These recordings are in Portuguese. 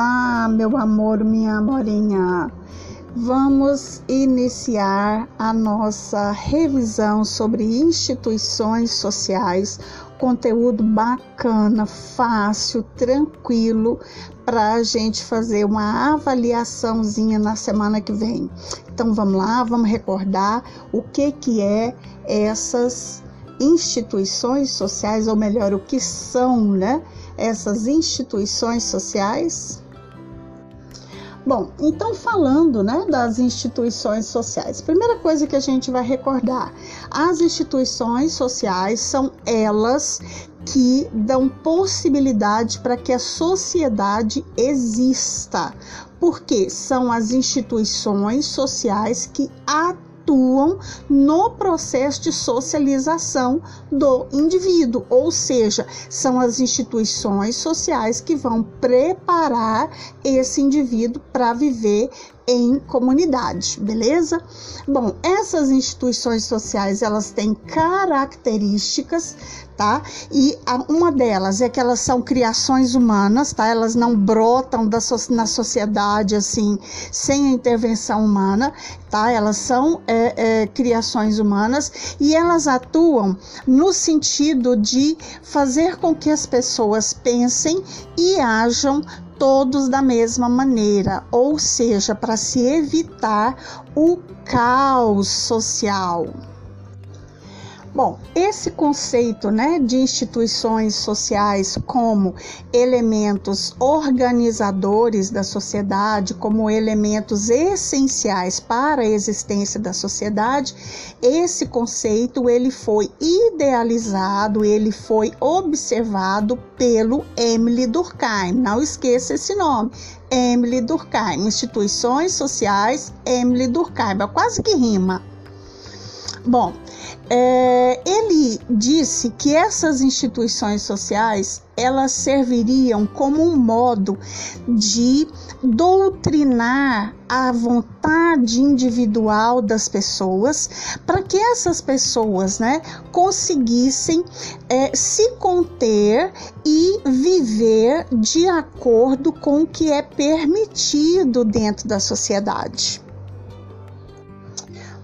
Olá, meu amor, minha amorinha. Vamos iniciar a nossa revisão sobre instituições sociais. Conteúdo bacana, fácil, tranquilo, para a gente fazer uma avaliaçãozinha na semana que vem. Então vamos lá, vamos recordar o que é essas instituições sociais, ou melhor, o que são, né, essas instituições sociais. Bom, então falando, né, das instituições sociais, primeira coisa que a gente vai recordar, as instituições sociais são elas que dão possibilidade para que a sociedade exista, porque são as instituições sociais que atuam no processo de socialização do indivíduo, ou seja, são as instituições sociais que vão preparar esse indivíduo para viver em comunidade, beleza? Bom, essas instituições sociais, elas têm características, tá? E uma delas é que elas são criações humanas, tá? Elas não brotam na sociedade, assim, sem a intervenção humana, tá? Elas são criações humanas e elas atuam no sentido de fazer com que as pessoas pensem e ajam todos da mesma maneira, ou seja, para se evitar o caos social. Bom, esse conceito, né, de instituições sociais como elementos organizadores da sociedade, como elementos essenciais para a existência da sociedade, esse conceito ele foi idealizado, ele foi observado pelo Émile Durkheim. Não esqueça esse nome. Émile Durkheim, instituições sociais, Émile Durkheim. É quase que rima. Bom, ele disse que essas instituições sociais, elas serviriam como um modo de doutrinar a vontade individual das pessoas, para que essas pessoas, né, conseguissem se conter e viver de acordo com o que é permitido dentro da sociedade.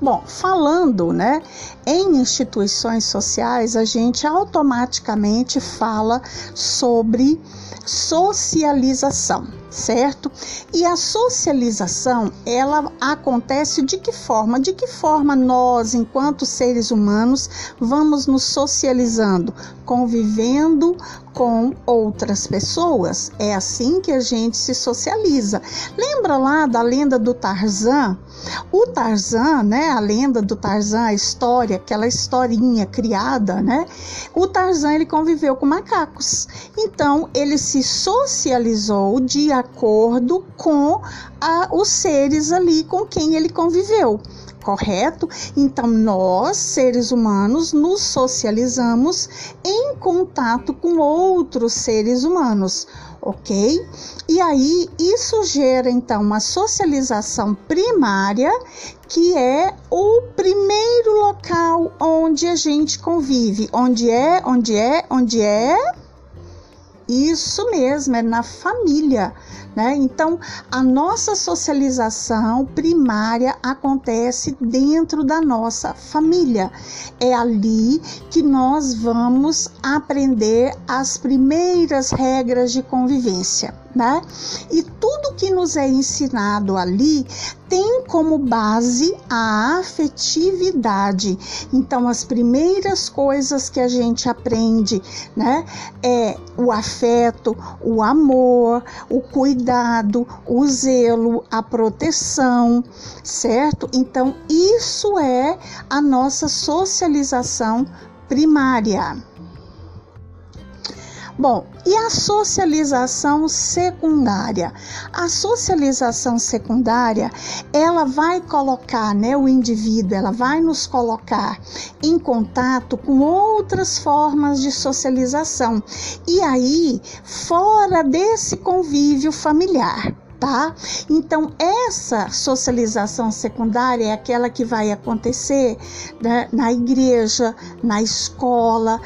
Bom, falando, né, em instituições sociais, a gente automaticamente fala sobre socialização, certo? E a socialização, ela acontece de que forma? De que forma nós, enquanto seres humanos, vamos nos socializando? Convivendo com outras pessoas. É assim que a gente se socializa. Lembra lá da lenda do Tarzan? O Tarzan, né, a lenda do Tarzan, a história, aquela historinha criada, né? O Tarzan, ele conviveu com macacos. Então, ele se socializou de acordo com os seres ali com quem ele conviveu, correto? Então, nós, seres humanos, nos socializamos em contato com outros seres humanos, ok? E aí, isso gera, então, uma socialização primária, que é o primeiro local onde a gente convive. Onde é? Isso mesmo, é na família, né? Então, a nossa socialização primária acontece dentro da nossa família. É ali que nós vamos aprender as primeiras regras de convivência, né? E tudo que nos é ensinado ali tem como base a afetividade. Então, as primeiras coisas que a gente aprende, né, é o afeto, o amor, o cuidado, o zelo, a proteção, certo? Então, isso é a nossa socialização primária. Bom, e a socialização secundária? A socialização secundária, ela vai colocar, né, o indivíduo, ela vai nos colocar em contato com outras formas de socialização. E aí, fora desse convívio familiar, tá? Então, essa socialização secundária é aquela que vai acontecer, né, na igreja, na escola,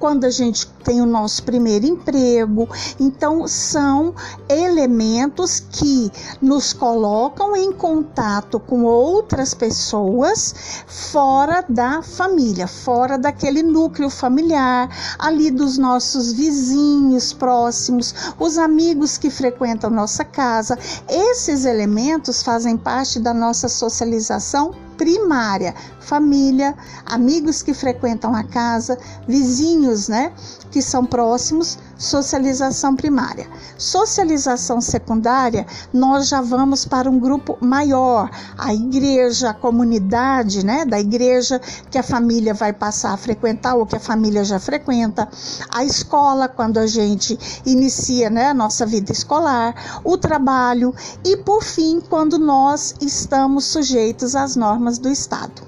quando a gente tem o nosso primeiro emprego. Então, são elementos que nos colocam em contato com outras pessoas fora da família, fora daquele núcleo familiar, ali dos nossos vizinhos próximos, os amigos que frequentam nossa casa. Esses elementos fazem parte da nossa socialização primária, família, amigos que frequentam a casa, vizinhos, né, que são próximos, socialização primária. Socialização secundária, nós já vamos para um grupo maior, a igreja, a comunidade, né, da igreja que a família vai passar a frequentar ou que a família já frequenta, a escola, quando a gente inicia, né, a nossa vida escolar, o trabalho e, por fim, quando nós estamos sujeitos às normas do Estado.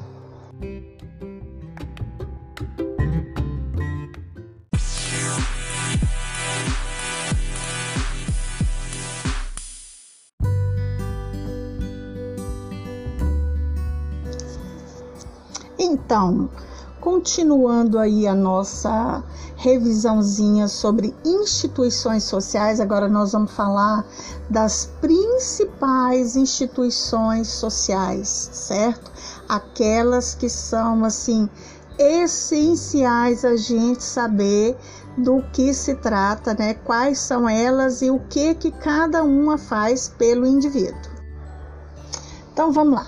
Então, continuando aí a nossa revisãozinha sobre instituições sociais, agora nós vamos falar das principais instituições sociais, certo? Aquelas que são, assim, essenciais a gente saber do que se trata, né? Quais são elas e o que cada uma faz pelo indivíduo. Então, vamos lá.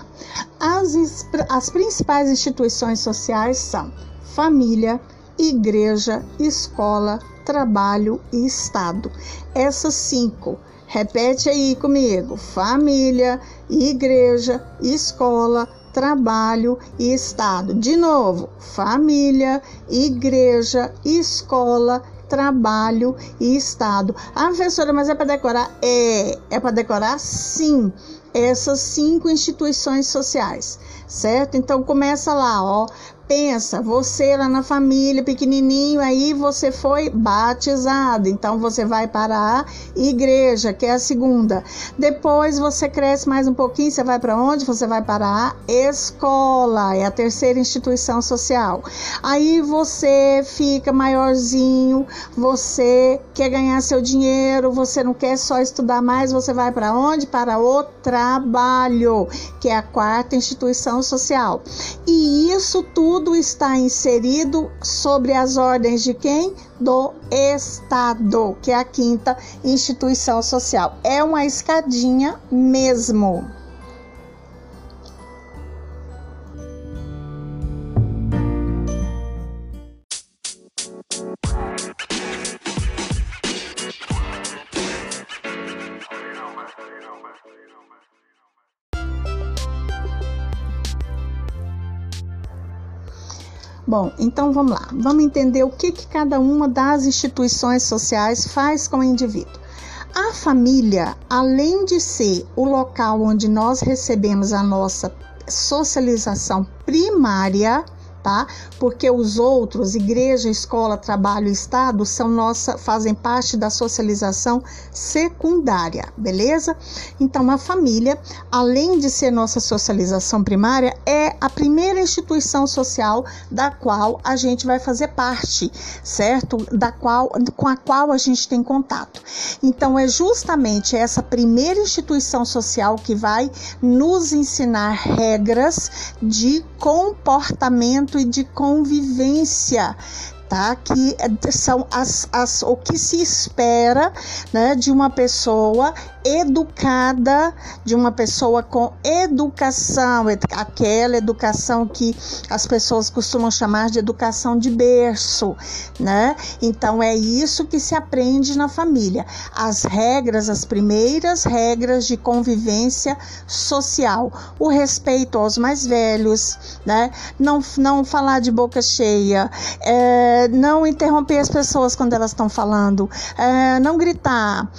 As principais instituições sociais são família, igreja, escola, trabalho e Estado. Essas 5. Repete aí comigo. Família, igreja, escola, trabalho e Estado. De novo. Família, igreja, escola, trabalho e Estado. Ah, professora, mas é para decorar? É para decorar, sim. Essas 5 instituições sociais, certo? Então, começa lá, ó. Pensa, você lá na família, pequenininho, aí você foi batizado. Então, você vai para a igreja, que é a segunda. Depois, você cresce mais um pouquinho, você vai para onde? Você vai para a escola, é a terceira instituição social. Aí, você fica maiorzinho, você quer ganhar seu dinheiro, você não quer só estudar mais, você vai para onde? Para o trabalho, que é a quarta instituição social. E isso tudo está inserido sobre as ordens de quem? Do Estado, que é a quinta instituição social. É uma escadinha mesmo. Bom, então vamos lá. Vamos entender o que cada uma das instituições sociais faz com o indivíduo. A família, além de ser o local onde nós recebemos a nossa socialização primária, tá? Porque os outros, igreja, escola, trabalho e Estado, fazem parte da socialização secundária, beleza? Então, a família, além de ser nossa socialização primária, é a primeira instituição social da qual a gente vai fazer parte, certo? Com a qual a gente tem contato. Então, é justamente essa primeira instituição social que vai nos ensinar regras de comportamento e de convivência, tá? Que são o que se espera, né, de uma pessoa educada, de uma pessoa com educação, aquela educação que as pessoas costumam chamar de educação de berço, né? Então, é isso que se aprende na família, as primeiras regras de convivência social, o respeito aos mais velhos, né? Não falar de boca cheia, não interromper as pessoas quando elas estão falando, não gritar,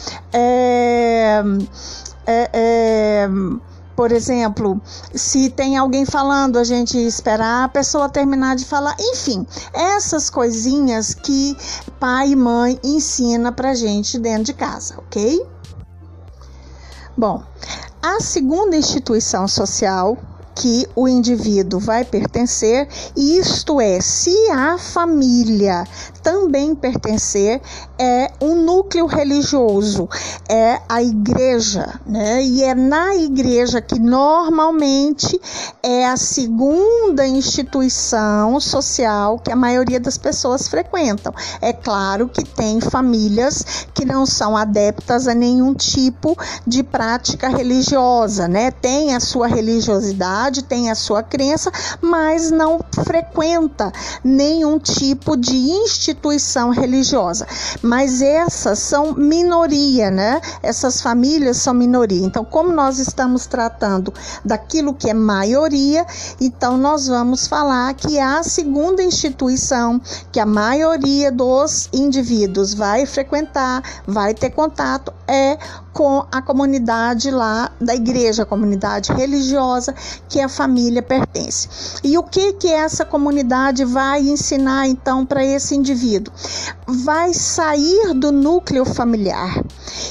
por exemplo, se tem alguém falando, a gente esperar a pessoa terminar de falar. Enfim, essas coisinhas que pai e mãe ensina pra gente dentro de casa, ok? Bom, a segunda instituição social que o indivíduo vai pertencer, isto é, se a família também pertencer é um núcleo religioso, é a igreja, né? E é na igreja que normalmente é a segunda instituição social que a maioria das pessoas frequentam. É claro que tem famílias que não são adeptas a nenhum tipo de prática religiosa, né? Tem a sua religiosidade, tem a sua crença, mas não frequenta nenhum tipo de instituição religiosa. Mas essas são minoria, né? Essas famílias são minoria. Então, como nós estamos tratando daquilo que é maioria, então nós vamos falar que a segunda instituição que a maioria dos indivíduos vai frequentar, vai ter contato, é com a comunidade lá da igreja, a comunidade religiosa que a família pertence. E o que que essa comunidade vai ensinar então para esse indivíduo? Vai sair do núcleo familiar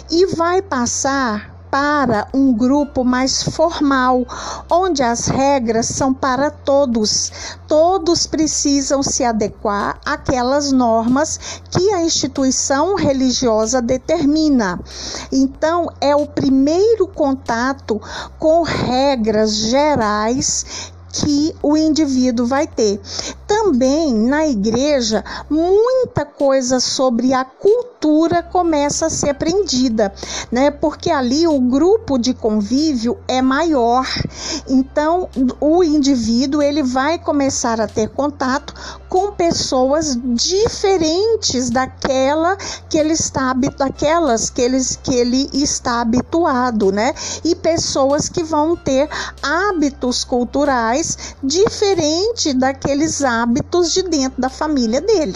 e vai passar para um grupo mais formal, onde as regras são para todos. Todos precisam se adequar àquelas normas que a instituição religiosa determina. Então, é o primeiro contato com regras gerais que o indivíduo vai ter. Também na igreja, muita coisa sobre a cultura começa a ser aprendida, né? Porque ali o grupo de convívio é maior. Então, o indivíduo ele vai começar a ter contato com pessoas diferentes daquelas que ele está habituado, né? E pessoas que vão ter hábitos culturais diferente daqueles hábitos de dentro da família dele.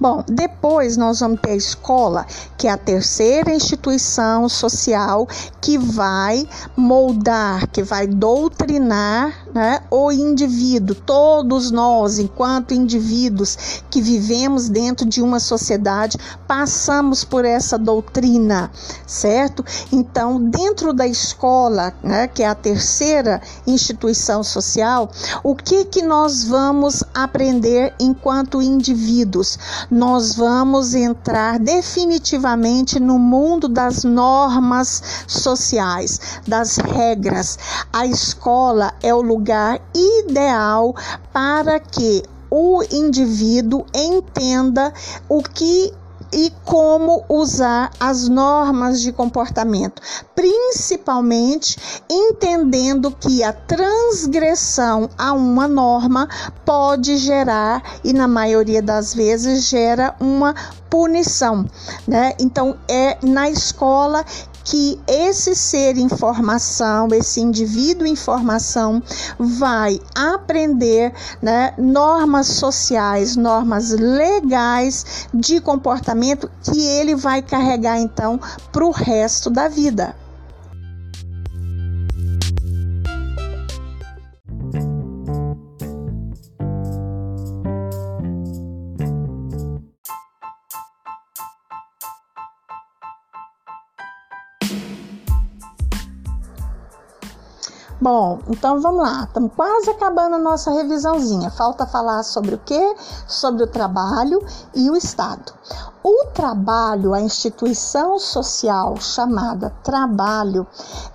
Bom, depois nós vamos ter a escola, que é a terceira instituição social que vai moldar, que vai doutrinar, né, o indivíduo. Todos nós, enquanto indivíduos que vivemos dentro de uma sociedade, passamos por essa doutrina, certo? Então, dentro da escola, né, que é a terceira instituição social, o que que nós vamos aprender enquanto indivíduos? Nós vamos entrar definitivamente no mundo das normas sociais, das regras. A escola é o lugar ideal para que o indivíduo entenda o que e como usar as normas de comportamento, principalmente entendendo que a transgressão a uma norma pode gerar, e na maioria das vezes gera, uma punição, né? Então é na escola que esse ser em formação, esse indivíduo em formação, vai aprender, né, normas sociais, normas legais de comportamento que ele vai carregar então para o resto da vida. Bom, então vamos lá, estamos quase acabando a nossa revisãozinha. Falta falar sobre o quê? Sobre o trabalho e o Estado. O trabalho, a instituição social chamada trabalho,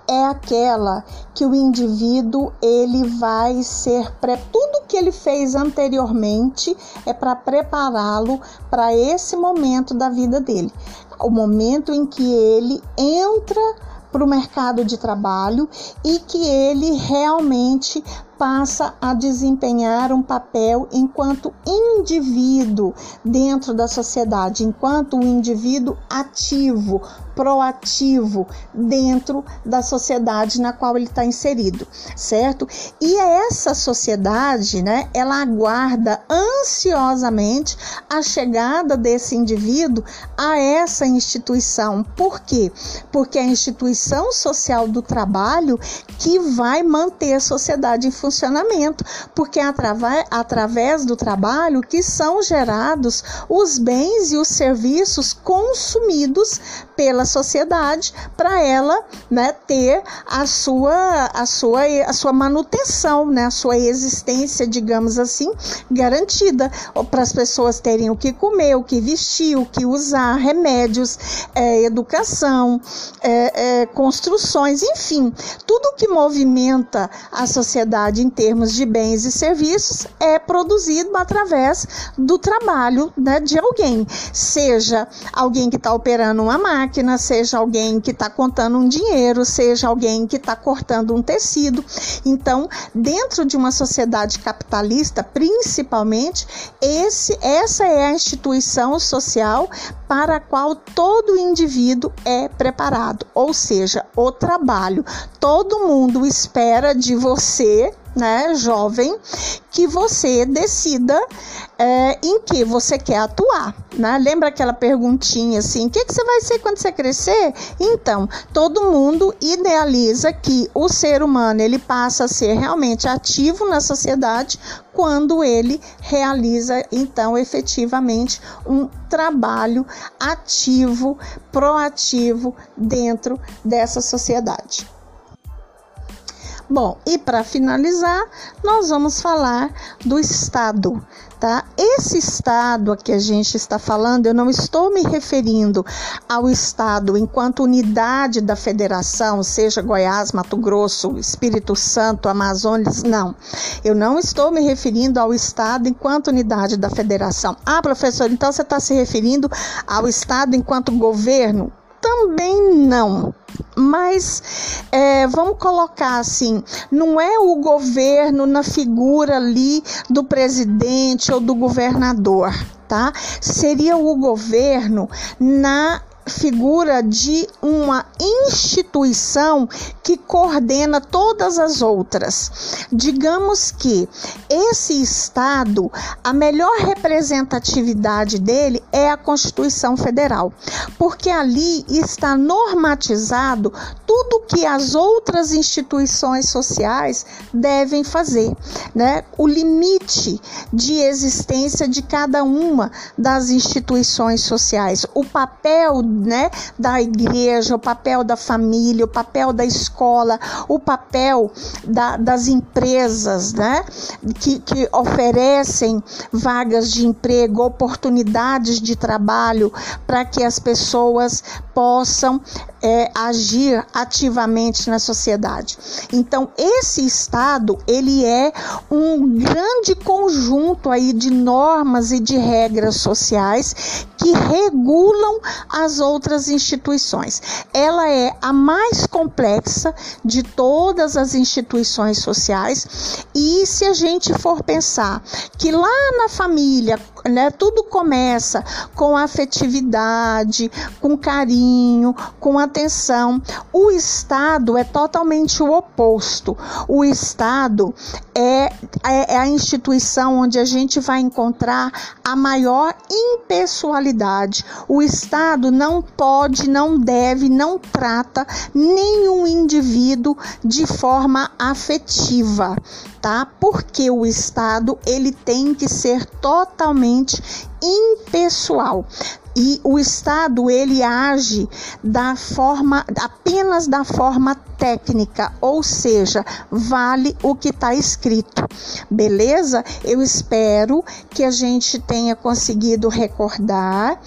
é aquela que o indivíduo ele vai ser tudo que ele fez anteriormente é para prepará-lo para esse momento da vida dele, o momento em que ele entra para o mercado de trabalho e que ele realmente passa a desempenhar um papel enquanto indivíduo dentro da sociedade, enquanto um indivíduo ativo, proativo dentro da sociedade na qual ele está inserido, certo? E essa sociedade, né, ela aguarda ansiosamente a chegada desse indivíduo a essa instituição. Por quê? Porque é a instituição social do trabalho que vai manter a sociedade em funcionamento. funcionamento, porque é através do trabalho que são gerados os bens e os serviços consumidos pela sociedade para ela, né, ter a sua manutenção, né, a sua existência, digamos assim, garantida, para as pessoas terem o que comer, o que vestir, o que usar, remédios, educação, construções, enfim, tudo que movimenta a sociedade em termos de bens e serviços é produzido através do trabalho, né, de alguém, seja alguém que está operando uma máquina, seja alguém que está contando um dinheiro, seja alguém que está cortando um tecido. Então, dentro de uma sociedade capitalista, principalmente, essa é a instituição social para a qual todo indivíduo é preparado, ou seja, o trabalho. Todo mundo espera de você, né, jovem, que você decida em que você quer atuar, né? Lembra aquela perguntinha assim, o que que você vai ser quando você crescer? Então, todo mundo idealiza que o ser humano ele passa a ser realmente ativo na sociedade quando ele realiza, então, efetivamente, um trabalho ativo, proativo dentro dessa sociedade. Bom, e para finalizar, nós vamos falar do Estado, tá? Esse Estado a que a gente está falando, eu não estou me referindo ao Estado enquanto unidade da federação, seja Goiás, Mato Grosso, Espírito Santo, Amazonas, não. Eu não estou me referindo ao Estado enquanto unidade da federação. Ah, professor, então você está se referindo ao Estado enquanto governo? Também não, mas vamos colocar assim, não é o governo na figura ali do presidente ou do governador, tá? Seria o governo na figura de uma instituição que coordena todas as outras. Digamos que esse Estado, a melhor representatividade dele é a Constituição Federal, porque ali está normatizado tudo que as outras instituições sociais devem fazer, né? O limite de existência de cada uma das instituições sociais, o papel, né, da igreja, o papel da família, o papel da escola, o papel das empresas, né, que oferecem vagas de emprego, oportunidades de trabalho para que as pessoas possam agir ativamente na sociedade. Então, esse Estado, ele é um grande conjunto aí de normas e de regras sociais que regulam as outras instituições. Ela é a mais complexa de todas as instituições sociais, e se a gente for pensar que lá na família, né, tudo começa com afetividade, com carinho, com atenção, o Estado é totalmente o oposto. O Estado é a instituição onde a gente vai encontrar a maior impessoalidade. O Estado não pode, não deve, não trata nenhum indivíduo de forma afetiva, tá? Porque o Estado ele tem que ser totalmente impessoal. E o Estado, ele age apenas da forma técnica, ou seja, vale o que está escrito, beleza? Eu espero que a gente tenha conseguido recordar.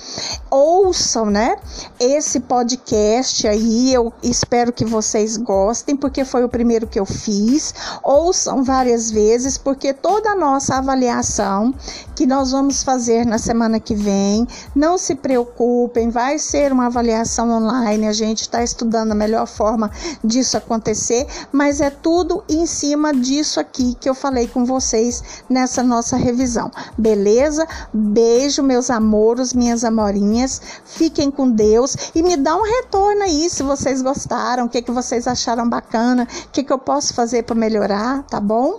Ouçam, né, esse podcast aí, eu espero que vocês gostem, porque foi o primeiro que eu fiz. Ouçam várias vezes, porque toda a nossa avaliação que nós vamos fazer na semana que vem, não se preocupem, vai ser uma avaliação online, a gente está estudando a melhor forma disso acontecer, mas é tudo em cima disso aqui que eu falei com vocês nessa nossa revisão, beleza? Beijo, meus amoros, minhas amorinhas, fiquem com Deus e me dá um retorno aí se vocês gostaram, o que vocês acharam bacana, o que eu posso fazer para melhorar, tá bom?